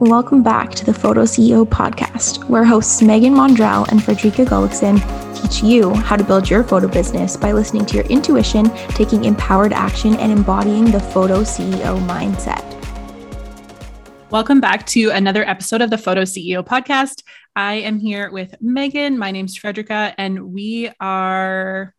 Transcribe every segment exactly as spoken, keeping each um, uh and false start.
Welcome back to the Photo C E O Podcast, where hosts Megan Mondrell and Frederica Gullickson teach you how to build your photo business by listening to your intuition, taking empowered action, and embodying the Photo C E O mindset. Welcome back to another episode of the Photo C E O Podcast. I am here with Megan. My name's Frederica, and we are...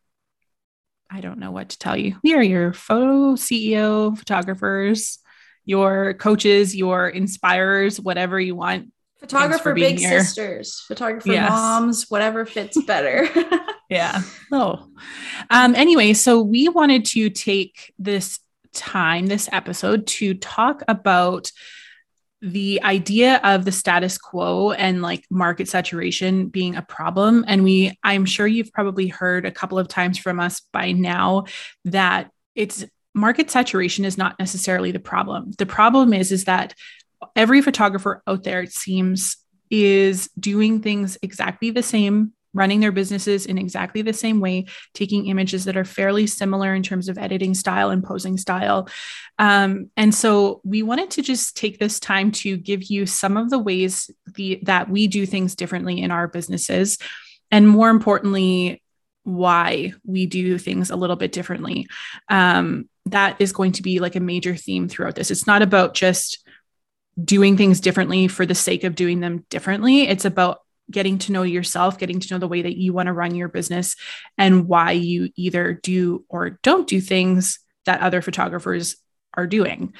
I don't know what to tell you. We are your photo C E O photographers, your coaches, your inspirers, whatever you want. Photographer big here. Sisters, photographer yes. moms, whatever fits better. yeah. Oh. Um, anyway, so we wanted to take this time, this episode, to talk about the idea of the status quo and like market saturation being a problem. And we, I'm sure you've probably heard a couple of times from us by now that it's market saturation is not necessarily the problem. The problem is, is that every photographer out there, it seems, is doing things exactly the same, running their businesses in exactly the same way, taking images that are fairly similar in terms of editing style and posing style. Um, and so we wanted to just take this time to give you some of the ways the, that we do things differently in our businesses. And more importantly, why we do things a little bit differently. Um, that is going to be like a major theme throughout this. It's not about just doing things differently for the sake of doing them differently. It's about getting to know yourself, getting to know the way that you want to run your business and why you either do or don't do things that other photographers are doing.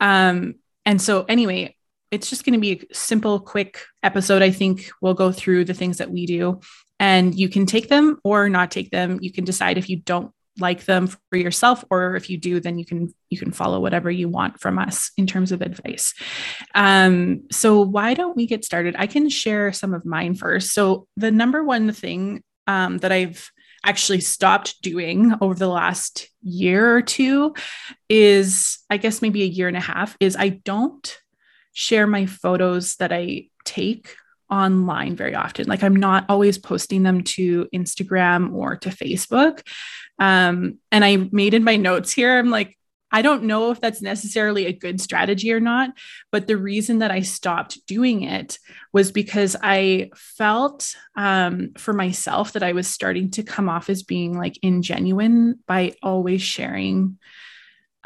Um, and so anyway, it's just going to be a simple, quick episode. I think we'll go through the things that we do and you can take them or not take them. You can decide if you don't like them for yourself, or if you do, then you can, you can follow whatever you want from us in terms of advice. Um, so why don't we get started? I can share some of mine first. So the number one thing um, that I've actually stopped doing over the last year or two is, I guess maybe a year and a half, is I don't share my photos that I take online very often. Like I'm not always posting them to Instagram or to Facebook. Um, and I made in my notes here, I'm like, I don't know if that's necessarily a good strategy or not, but the reason that I stopped doing it was because I felt, um, for myself that I was starting to come off as being like ingenuine by always sharing,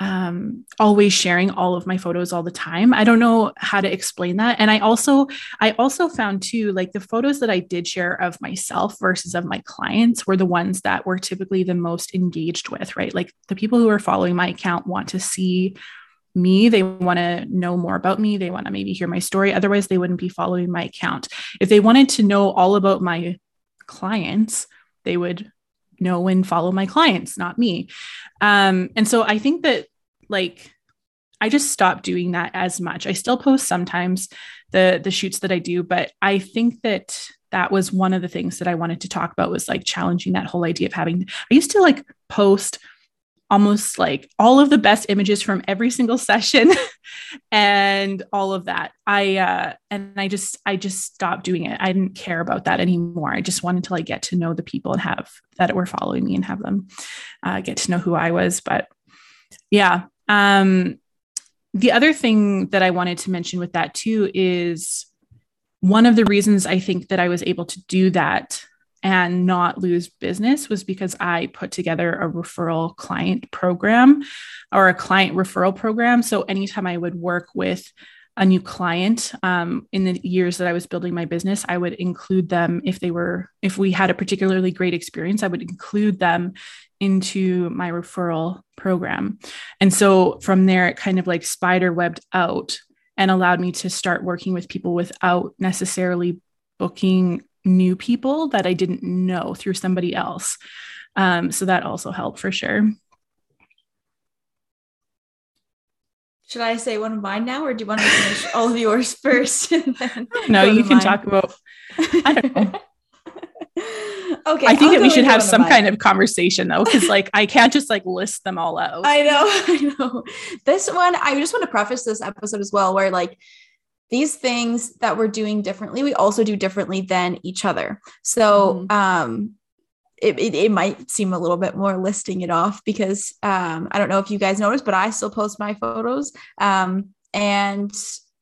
um, always sharing all of my photos all the time. I don't know how to explain that. And I also, I also found too, like the photos that I did share of myself versus of my clients were the ones that were typically the most engaged with, right? Like the people who are following my account want to see me. They want to know more about me. They want to maybe hear my story. Otherwise they wouldn't be following my account. If they wanted to know all about my clients, they would know and follow my clients, not me. Um, and so I think that like, I just stopped doing that as much. I still post sometimes the, the shoots that I do, but I think that that was one of the things that I wanted to talk about was like challenging that whole idea of having, I used to like post almost like all of the best images from every single session and all of that. I, uh, and I just, I just stopped doing it. I didn't care about that anymore. I just wanted to like get to know the people and have that were following me and have them, uh, get to know who I was. But yeah. Um, the other thing that I wanted to mention with that too, is one of the reasons I think that I was able to do that and not lose business was because I put together a referral client program or a client referral program. So anytime I would work with a new client, um, in the years that I was building my business, I would include them if they were, if we had a particularly great experience, I would include them into my referral program. And so from there, it kind of like spider webbed out and allowed me to start working with people without necessarily booking new people that I didn't know through somebody else. Um, so that also helped for sure. Should I say one of mine now, or do you want to finish all of yours first? And then no, you can mine? talk about, I don't know. Okay. I think I'll that we should have some kind of conversation though, because like I can't just like list them all out. I know, I know. This one, I just want to preface this episode as well, where like these things that we're doing differently, we also do differently than each other. So mm-hmm. um, it, it, it might seem a little bit more listing it off because um, I don't know if you guys noticed, but I still post my photos um, and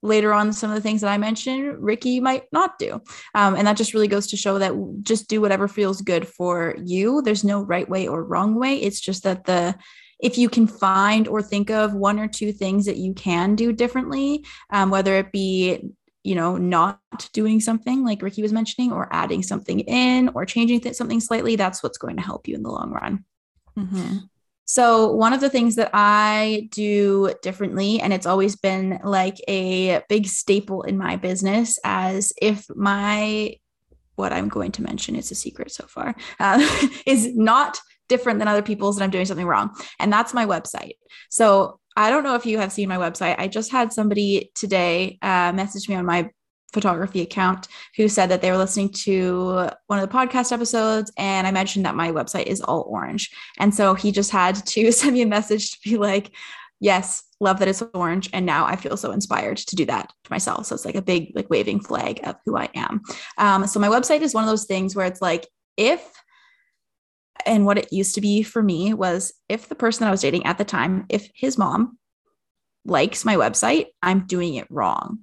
later on, some of the things that I mentioned, Ricky might not do. Um, and that just really goes to show that just do whatever feels good for you. There's no right way or wrong way. It's just that the, if you can find or think of one or two things that you can do differently, um, whether it be, you know, not doing something like Ricky was mentioning, or adding something in, or changing th- something slightly, that's what's going to help you in the long run. Mm-hmm. So one of the things that I do differently, and it's always been like a big staple in my business, as if my, what I'm going to mention is a secret so far, uh, is not different than other people's, and I'm doing something wrong. And that's my website. So I don't know if you have seen my website. I just had somebody today uh, message me on my photography account who said that they were listening to one of the podcast episodes, and I mentioned that my website is all orange. And so he just had to send me a message to be like, yes, love that it's orange. And now I feel so inspired to do that to myself. So it's like a big, like, waving flag of who I am. Um, so my website is one of those things where it's like, if And what it used to be for me was, if the person that I was dating at the time, if his mom likes my website, I'm doing it wrong,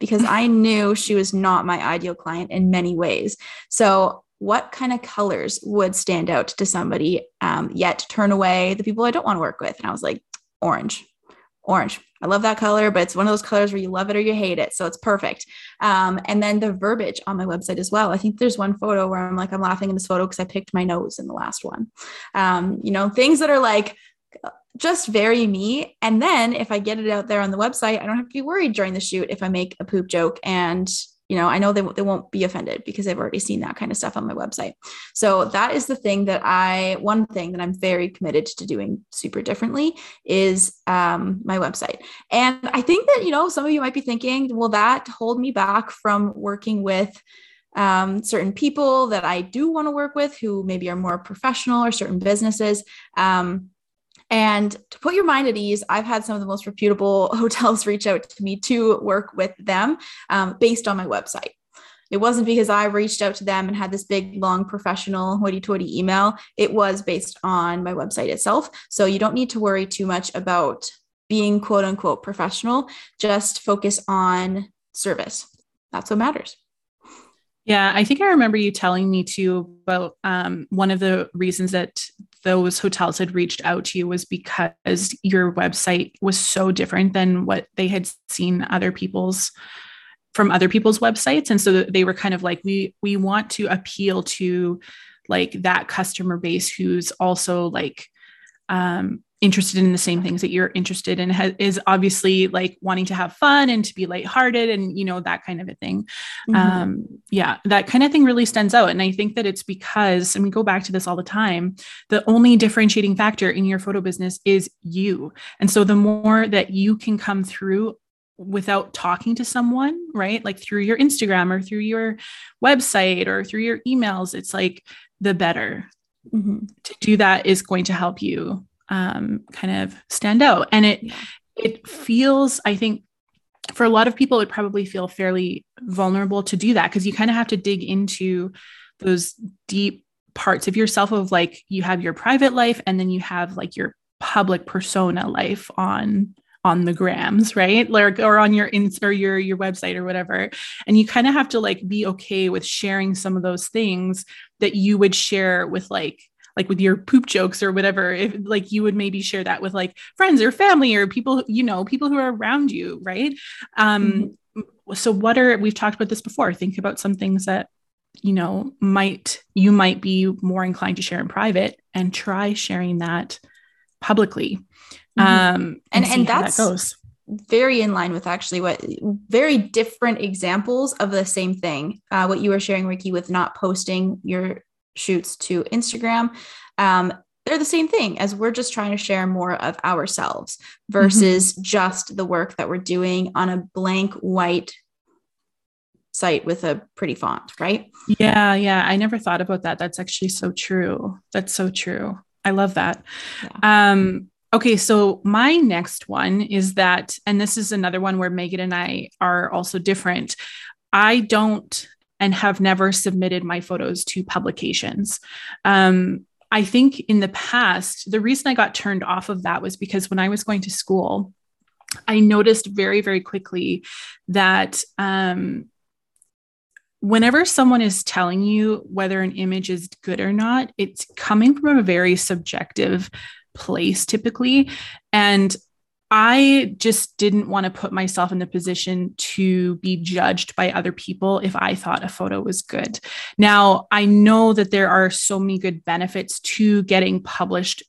because I knew she was not my ideal client in many ways. So what kind of colors would stand out to somebody, um, yet turn away the people I don't want to work with? And I was like, orange, orange. I love that color, but it's one of those colors where you love it or you hate it. So it's perfect. Um, and then the verbiage on my website as well. I think there's one photo where I'm like, I'm laughing in this photo because I picked my nose in the last one. Um, you know, things that are like just very me. And then if I get it out there on the website, I don't have to be worried during the shoot if I make a poop joke, and, you know, I know they, they won't be offended because they've already seen that kind of stuff on my website. So that is the thing that I, one thing that I'm very committed to doing super differently is um, my website. And I think that, you know, some of you might be thinking, will that hold me back from working with um, certain people that I do want to work with, who maybe are more professional, or certain businesses? Um, And to put your mind at ease, I've had some of the most reputable hotels reach out to me to work with them um, based on my website. It wasn't because I reached out to them and had this big, long, professional hoity-toity email. It was based on my website itself. So you don't need to worry too much about being quote unquote professional. Just focus on service. That's what matters. Yeah. I think I remember you telling me too about um, one of the reasons that those hotels had reached out to you was because your website was so different than what they had seen other people's from other people's websites. And so they were kind of like, we, we want to appeal to like that customer base who's also like, um, interested in the same things that you're interested in, ha- is obviously like wanting to have fun and to be lighthearted and, you know, that kind of a thing. Mm-hmm. Um, yeah, that kind of thing really stands out. And I think that it's because, and we go back to this all the time, the only differentiating factor in your photo business is you. And so the more that you can come through without talking to someone, right? Like through your Instagram or through your website or through your emails, it's like the better. Mm-hmm. To do that is going to help you um, kind of stand out. And it, it feels, I think for a lot of people, it would probably feel fairly vulnerable to do that, 'cause you kind of have to dig into those deep parts of yourself of like, you have your private life and then you have like your public persona life on, on the grams, right? Like, or on your, in, or your, your website or whatever. And you kind of have to like, be okay with sharing some of those things that you would share with like, like with your poop jokes or whatever, if like you would maybe share that with like friends or family or people, you know, people who are around you. Right. Um, mm-hmm. So what are, we've talked about this before, think about some things that, you know, might, you might be more inclined to share in private and try sharing that publicly. Mm-hmm. Um, and, and, and that's, that goes. Very in line with actually what very different examples of the same thing, uh, what you were sharing, Ricky, with not posting your shoots to Instagram. Um, they're the same thing as we're just trying to share more of ourselves versus mm-hmm. just the work that we're doing on a blank white site with a pretty font, right? Yeah. Yeah. I never thought about that. That's actually so true. That's so true. I love that. Yeah. Um, Okay. So my next one is that, and this is another one where Megan and I are also different. I don't, and have never submitted my photos to publications. Um, I think in the past, the reason I got turned off of that was because when I was going to school, I noticed very, very quickly that um, whenever someone is telling you whether an image is good or not, it's coming from a very subjective place typically. And I just didn't want to put myself in the position to be judged by other people if I thought a photo was good. Now, I know that there are so many good benefits to getting published,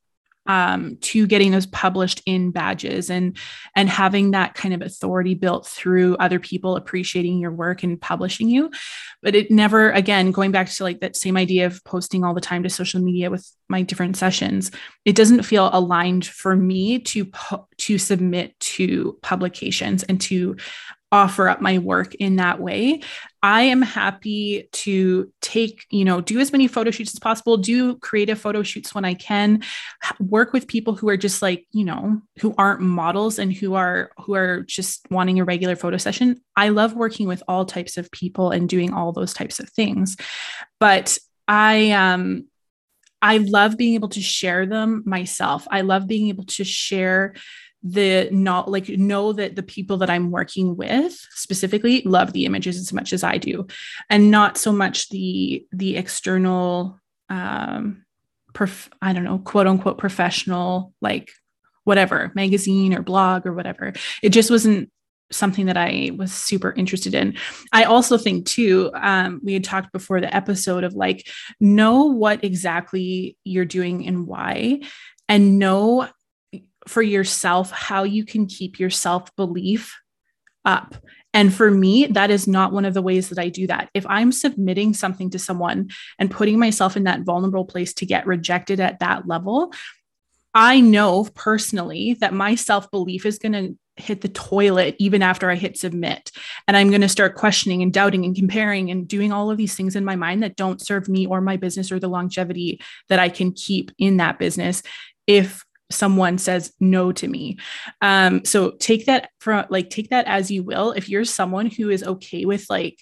um, to getting those published in badges and, and having that kind of authority built through other people appreciating your work and publishing you. But it never, again, going back to like that same idea of posting all the time to social media with my different sessions, it doesn't feel aligned for me to, po- to submit to publications and to offer up my work in that way. I am happy to take, you know, do as many photo shoots as possible, do creative photo shoots when I can, work with people who are just like, you know, who aren't models and who are, who are just wanting a regular photo session. I love working with all types of people and doing all those types of things. But I, um, I love being able to share them myself. I love being able to share the not like know that the people that I'm working with specifically love the images as much as I do, and not so much the the external, um, prof, I don't know, quote unquote professional, like whatever magazine or blog or whatever. It just wasn't something that I was super interested in. I also think too, um, we had talked before the episode of like, know what exactly you're doing and why, and know for yourself how you can keep your self-belief up. And for me, that is not one of the ways that I do that. If I'm submitting something to someone and putting myself in that vulnerable place to get rejected at that level, I know personally that my self-belief is going to hit the toilet even after I hit submit. And I'm going to start questioning and doubting and comparing and doing all of these things in my mind that don't serve me or my business or the longevity that I can keep in that business if someone says no to me. Um, so take that from like, take that as you will. If you're someone who is okay with like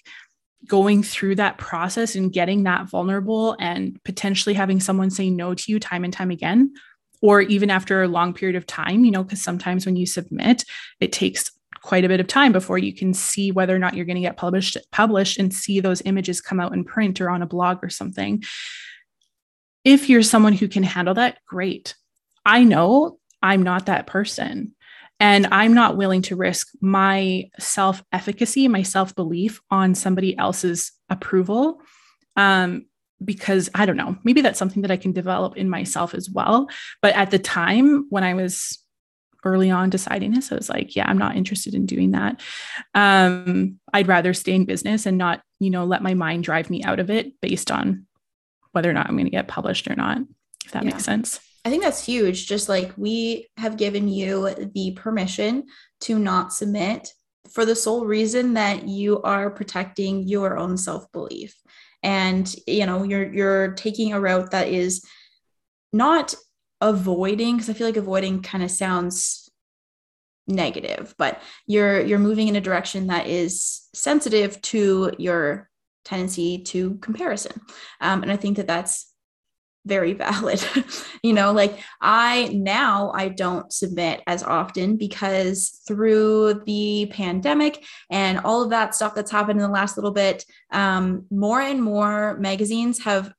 going through that process and getting that vulnerable and potentially having someone say no to you time and time again, or even after a long period of time, you know, because sometimes when you submit, it takes quite a bit of time before you can see whether or not you're going to get published, published and see those images come out in print or on a blog or something. If you're someone who can handle that, great. I know I'm not that person, and I'm not willing to risk my self-efficacy, my self-belief on somebody else's approval. Um, because I don't know, maybe that's something that I can develop in myself as well. But at the time when I was early on deciding this, I was like, yeah, I'm not interested in doing that. Um, I'd rather stay in business and not, you know, let my mind drive me out of it based on whether or not I'm going to get published or not, if that yeah. makes sense. I think that's huge. Just like we have given you the permission to not submit for the sole reason that you are protecting your own self-belief. And, you know, you're, you're taking a route that is not avoiding, because I feel like avoiding kind of sounds negative, but you're, you're moving in a direction that is sensitive to your tendency to comparison. Um, and I think that that's very valid. You know, like I, now I don't submit as often because through the pandemic and all of that stuff that's happened in the last little bit, um, more and more magazines have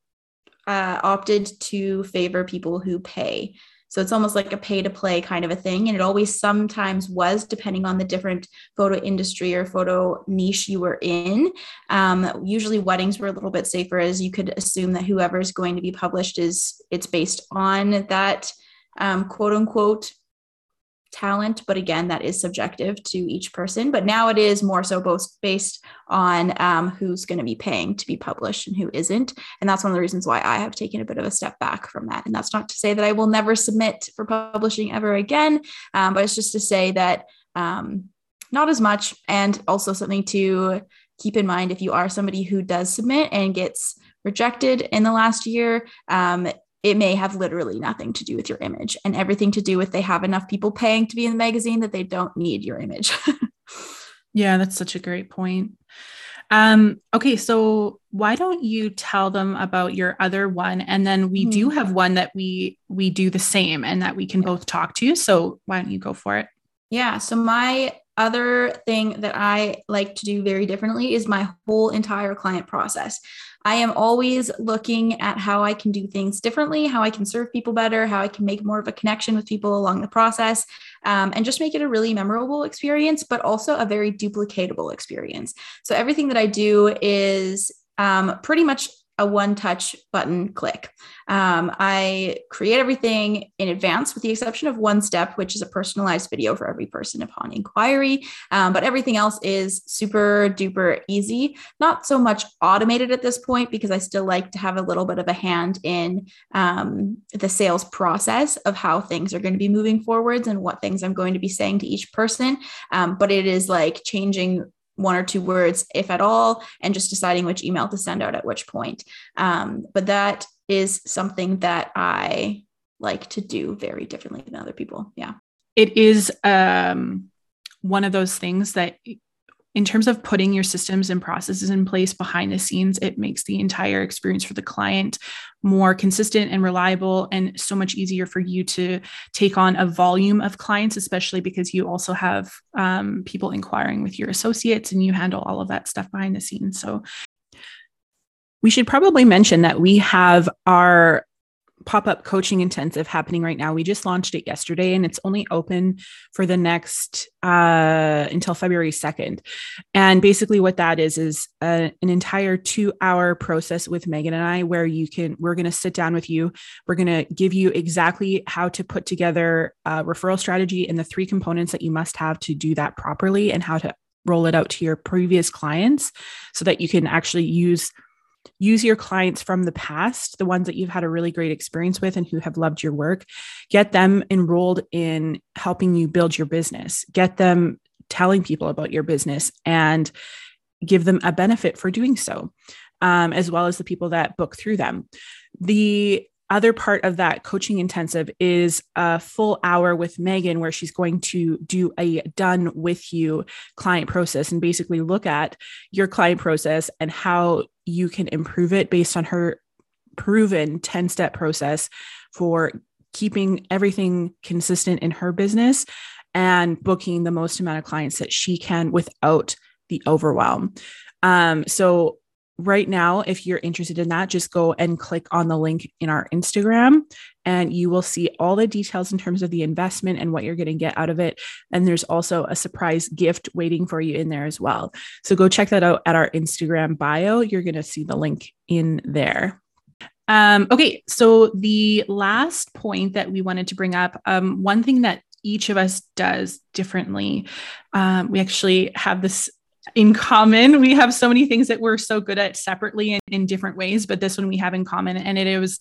uh, opted to favor people who pay. So it's almost like a pay to play kind of a thing. And it always sometimes was, depending on the different photo industry or photo niche you were in. Um, usually weddings were a little bit safer, as you could assume that whoever's going to be published is it's based on that um, quote unquote talent. But again, that is subjective to each person. But now it is more so both based on um, who's going to be paying to be published and who isn't. And that's one of the reasons why I have taken a bit of a step back from that. And that's not to say that I will never submit for publishing ever again. Um, but it's just to say that um, not as much, and also something to keep in mind if you are somebody who does submit and gets rejected in the last year. Um, It may have literally nothing to do with your image and everything to do with they have enough people paying to be in the magazine that they don't need your image. Yeah, that's such a great point. Um, okay, so why don't you tell them about your other one? And then we mm-hmm. do have one that we we do the same and that we can yeah. both talk to. So why don't you go for it? Yeah. So my other thing that I like to do very differently is my whole entire client process. I am always looking at how I can do things differently, how I can serve people better, how I can make more of a connection with people along the process, um, and just make it a really memorable experience, but also a very duplicatable experience. So everything that I do is um, pretty much a one-touch button click. Um, I create everything in advance with the exception of one step, which is a personalized video for every person upon inquiry. Um, but everything else is super duper easy, not so much automated at this point, because I still like to have a little bit of a hand in um, the sales process of how things are going to be moving forwards and what things I'm going to be saying to each person. Um, but it is like changing one or two words, if at all, and just deciding which email to send out at which point. Um, but that is something that I like to do very differently than other people. Yeah. It is um, one of those things that in terms of putting your systems and processes in place behind the scenes, it makes the entire experience for the client more consistent and reliable, and so much easier for you to take on a volume of clients, especially because you also have um, people inquiring with your associates and you handle all of that stuff behind the scenes. So we should probably mention that we have our Pop-Up Coaching Intensive happening right now. We just launched it yesterday and it's only open for the next, uh, until February second. And basically what that is, is a, an entire two hour process with Megan and I, where you can, we're going to sit down with you. We're going to give you exactly how to put together a referral strategy and the three components that you must have to do that properly, and how to roll it out to your previous clients so that you can actually use Use your clients from the past, the ones that you've had a really great experience with and who have loved your work. Get them enrolled in helping you build your business. Get them telling people about your business and give them a benefit for doing so, um, as well as the people that book through them. The other part of that coaching intensive is a full hour with Megan, where she's going to do a done with you client process and basically look at your client process and how you can improve it based on her proven ten-step process for keeping everything consistent in her business and booking the most amount of clients that she can without the overwhelm. Um, so right now, if you're interested in that, just go and click on the link in our Instagram and you will see all the details in terms of the investment and what you're going to get out of it. And there's also a surprise gift waiting for you in there as well. So go check that out at our Instagram bio. You're going to see the link in there. Um, okay. So the last point that we wanted to bring up, um, one thing that each of us does differently. Um, we actually have this in common. We have so many things that we're so good at separately and in different ways, but this one we have in common. And it is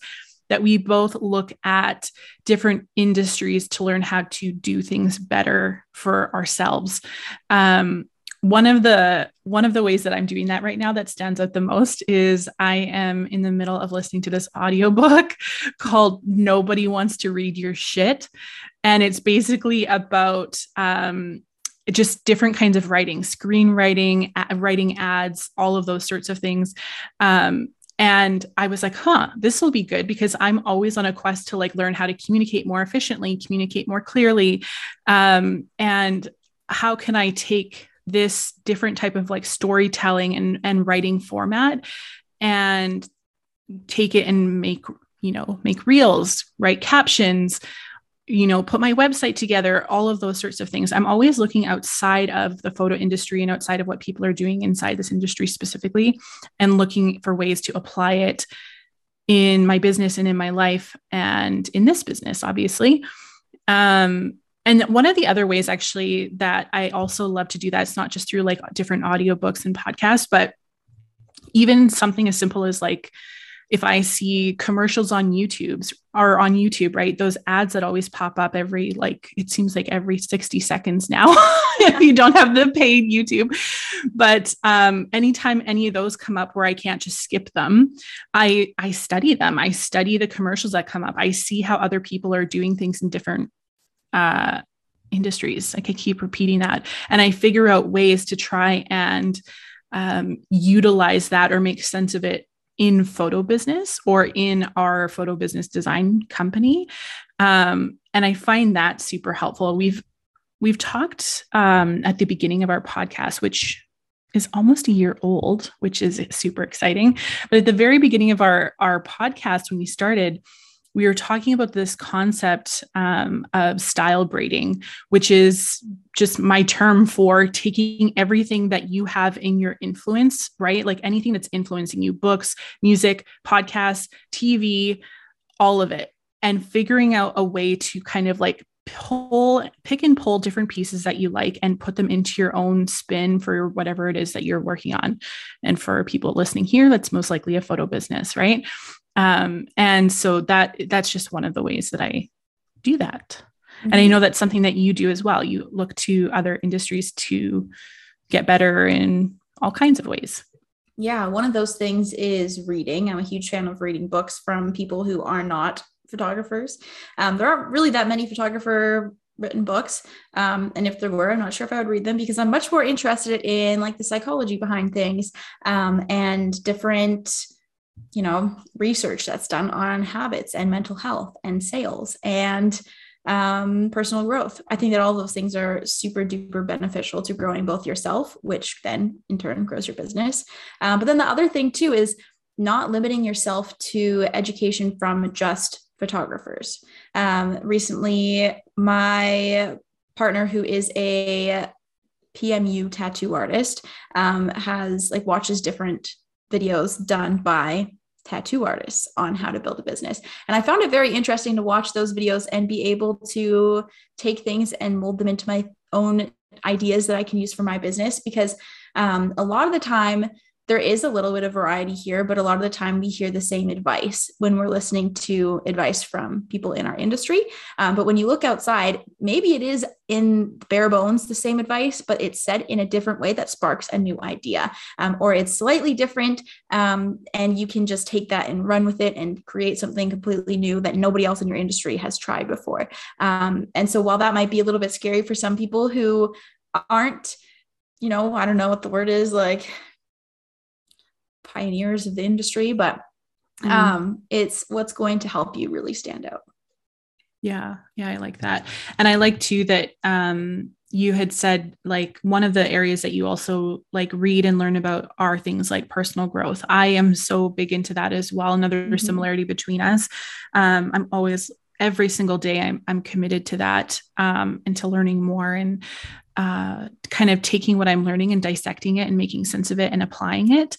that we both look at different industries to learn how to do things better for ourselves. Um, one of the, one of the ways that I'm doing that right now that stands out the most is I am in the middle of listening to this audiobook called Nobody Wants to Read Your Shit. And it's basically about, um, just different kinds of writing, screenwriting, writing ads, all of those sorts of things. Um, and I was like, huh, this will be good because I'm always on a quest to like learn how to communicate more efficiently, communicate more clearly. Um, and how can I take this different type of like storytelling and, and writing format and take it and make, you know, make reels, write captions, you know, put my website together, all of those sorts of things. I'm always looking outside of the photo industry and outside of what people are doing inside this industry specifically, and looking for ways to apply it in my business and in my life and in this business, obviously. Um, and one of the other ways actually that I also love to do that, it's not just through like different audiobooks and podcasts, but even something as simple as like, if I see commercials on YouTube's or on YouTube, right? Those ads that always pop up every, like, it seems like every sixty seconds now, if you don't have the paid YouTube, but um, anytime any of those come up where I can't just skip them, I, I study them. I study the commercials that come up. I see how other people are doing things in different uh, industries. I could keep repeating that. And I figure out ways to try and um, utilize that or make sense of it in photo business or in our photo business design company. Um, and I find that super helpful. We've We've talked um, at the beginning of our podcast, which is almost a year old, which is super exciting. But at the very beginning of our, our podcast, when we started, we were talking about this concept um, of style braiding, which is just my term for taking everything that you have in your influence, right? Like anything that's influencing you, books, music, podcasts, T V, all of it, and figuring out a way to kind of like pull, pick and pull different pieces that you like and put them into your own spin for whatever it is that you're working on. And for people listening here, that's most likely a photo business, right? Um, and so that, that's just one of the ways that I do that. Mm-hmm. And I know that's something that you do as well. You look to other industries to get better in all kinds of ways. Yeah. One of those things is reading. I'm a huge fan of reading books from people who are not photographers. Um, there aren't really that many photographer written books. Um, and if there were, I'm not sure if I would read them because I'm much more interested in like the psychology behind things, um, and different, you know, research that's done on habits and mental health and sales and um, personal growth. I think that all those things are super duper beneficial to growing both yourself, which then in turn grows your business. Uh, but then the other thing too, is not limiting yourself to education from just photographers. Um, recently, my partner, who is a P M U tattoo artist, um, has like watches different videos done by tattoo artists on how to build a business. And I found it very interesting to watch those videos and be able to take things and mold them into my own ideas that I can use for my business. Because um, a lot of the time, there is a little bit of variety here, but a lot of the time we hear the same advice when we're listening to advice from people in our industry. Um, but when you look outside, maybe it is in bare bones the same advice, but it's said in a different way that sparks a new idea, um, or it's slightly different. Um, and you can just take that and run with it and create something completely new that nobody else in your industry has tried before. Um, and so while that might be a little bit scary for some people who aren't, you know, I don't know what the word is, like, pioneers of the industry, but um, mm-hmm. it's what's going to help you really stand out. Yeah. Yeah. I like that. And I like too, that um, you had said like one of the areas that you also like read and learn about are things like personal growth. I am so big into that as well. Another mm-hmm. similarity between us. Um, I'm always, every single day I'm, I'm committed to that um, and to learning more and uh, kind of taking what I'm learning and dissecting it and making sense of it and applying it.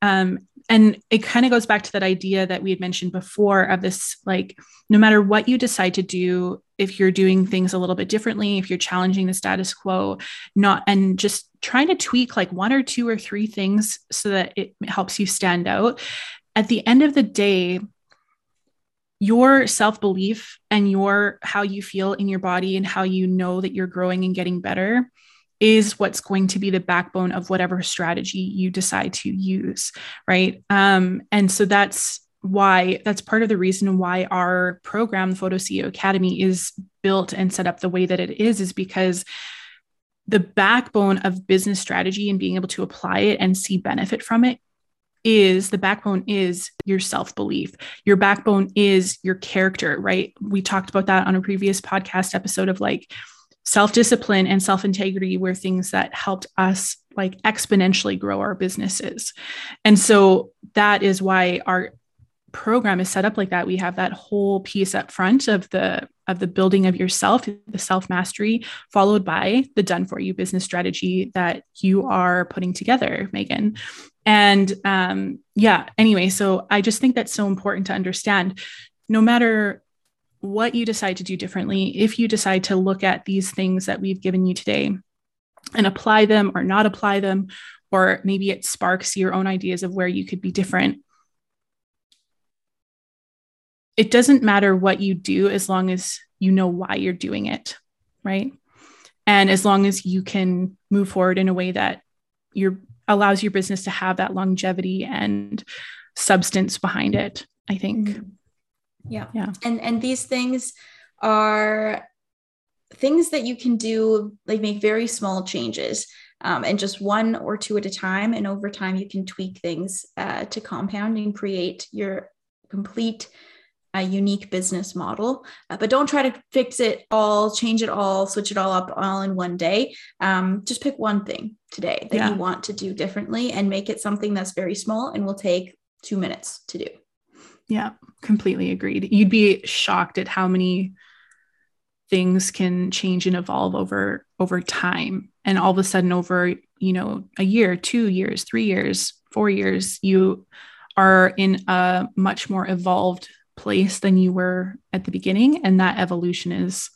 Um, and it kind of goes back to that idea that we had mentioned before of this, like, no matter what you decide to do, if you're doing things a little bit differently, if you're challenging the status quo, not, and just trying to tweak like one or two or three things so that it helps you stand out. At the end of the day, your self-belief and your, how you feel in your body and how you know that you're growing and getting better is what's going to be the backbone of whatever strategy you decide to use, right? Um, and so that's why, that's part of the reason why our program, the Photo C E O Academy, is built and set up the way that it is, is because the backbone of business strategy and being able to apply it and see benefit from it is the backbone is your self-belief. Your backbone is your character, right? We talked about that on a previous podcast episode of like self-discipline and self-integrity were things that helped us like exponentially grow our businesses. And so that is why our program is set up like that. We have that whole piece up front of the of the building of yourself, the self-mastery, followed by the done-for-you business strategy that you are putting together, Megan. And um, yeah, anyway, so I just think that's so important to understand. No matter what you decide to do differently, if you decide to look at these things that we've given you today and apply them or not apply them, or maybe it sparks your own ideas of where you could be different, it doesn't matter what you do as long as you know why you're doing it, right? And as long as you can move forward in a way that you're allows your business to have that longevity and substance behind it, I think. Yeah. Yeah. And, and these things are things that you can do, like make very small changes um, and just one or two at a time. And over time you can tweak things uh, to compound and create your complete a unique business model, uh, but don't try to fix it all, change it all, switch it all up all in one day. Um, just pick one thing today that yeah. you want to do differently and make it something that's very small and will take two minutes to do. Yeah, completely agreed. You'd be shocked at how many things can change and evolve over, over time. And all of a sudden over, you know, a year, two years, three years, four years, you are in a much more evolved place than you were at the beginning. And that evolution is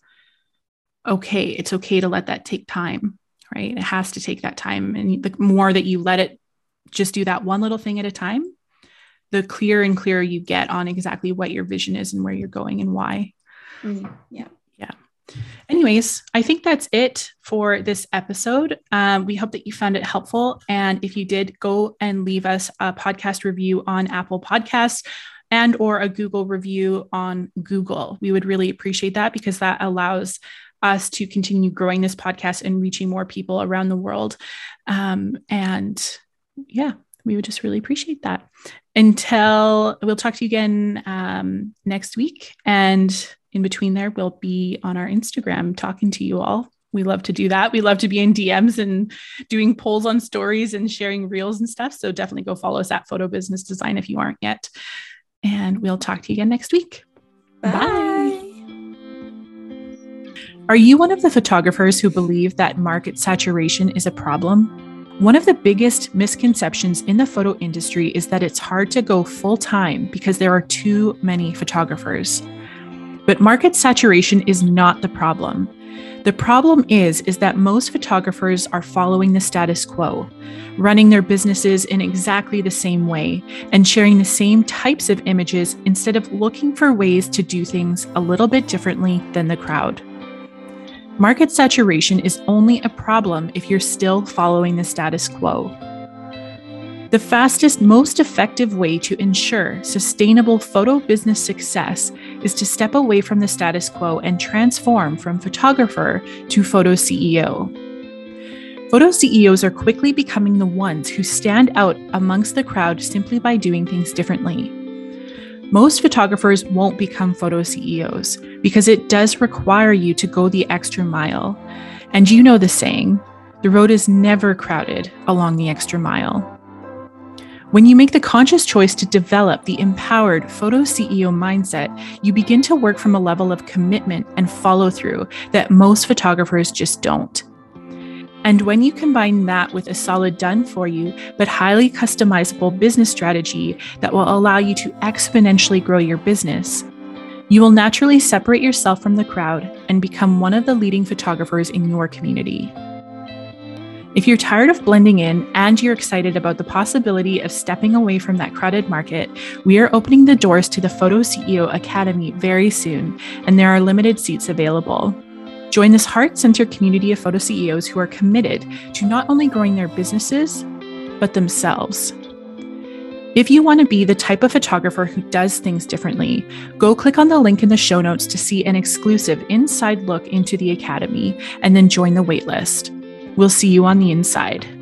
okay. It's okay to let that take time, right? It has to take that time. And the more that you let it just do that one little thing at a time, the clearer and clearer you get on exactly what your vision is and where you're going and why. Mm, yeah. Yeah. Anyways, I think that's it for this episode. Um, we hope that you found it helpful. And if you did, go and leave us a podcast review on Apple Podcasts and or a Google review on Google. We would really appreciate that because that allows us to continue growing this podcast and reaching more people around the world. Um, and yeah, we would just really appreciate that. Until we'll talk to you again um, next week. And in between there, we'll be on our Instagram talking to you all. We love to do that. We love to be in D Ms and doing polls on stories and sharing reels and stuff. So definitely go follow us at Photo Business Design if you aren't yet. And we'll talk to you again next week. Bye. Bye. Are you one of the photographers who believe that market saturation is a problem? One of the biggest misconceptions in the photo industry is that it's hard to go full-time because there are too many photographers. But market saturation is not the problem. The problem is, is that most photographers are following the status quo, running their businesses in exactly the same way and sharing the same types of images instead of looking for ways to do things a little bit differently than the crowd. Market saturation is only a problem if you're still following the status quo. The fastest, most effective way to ensure sustainable photo business success is to step away from the status quo and transform from photographer to photo C E O. Photo C E Os are quickly becoming the ones who stand out amongst the crowd simply by doing things differently. Most photographers won't become photo C E Os because it does require you to go the extra mile. And you know the saying, the road is never crowded along the extra mile. When you make the conscious choice to develop the empowered photo C E O mindset, you begin to work from a level of commitment and follow through that most photographers just don't. And when you combine that with a solid done-for-you but highly customizable business strategy that will allow you to exponentially grow your business, you will naturally separate yourself from the crowd and become one of the leading photographers in your community. If you're tired of blending in and you're excited about the possibility of stepping away from that crowded market, we are opening the doors to the Photo C E O Academy very soon, and there are limited seats available. Join this heart-centered community of photo C E Os who are committed to not only growing their businesses, but themselves. If you want to be the type of photographer who does things differently, go click on the link in the show notes to see an exclusive inside look into the Academy and then join the waitlist. We'll see you on the inside.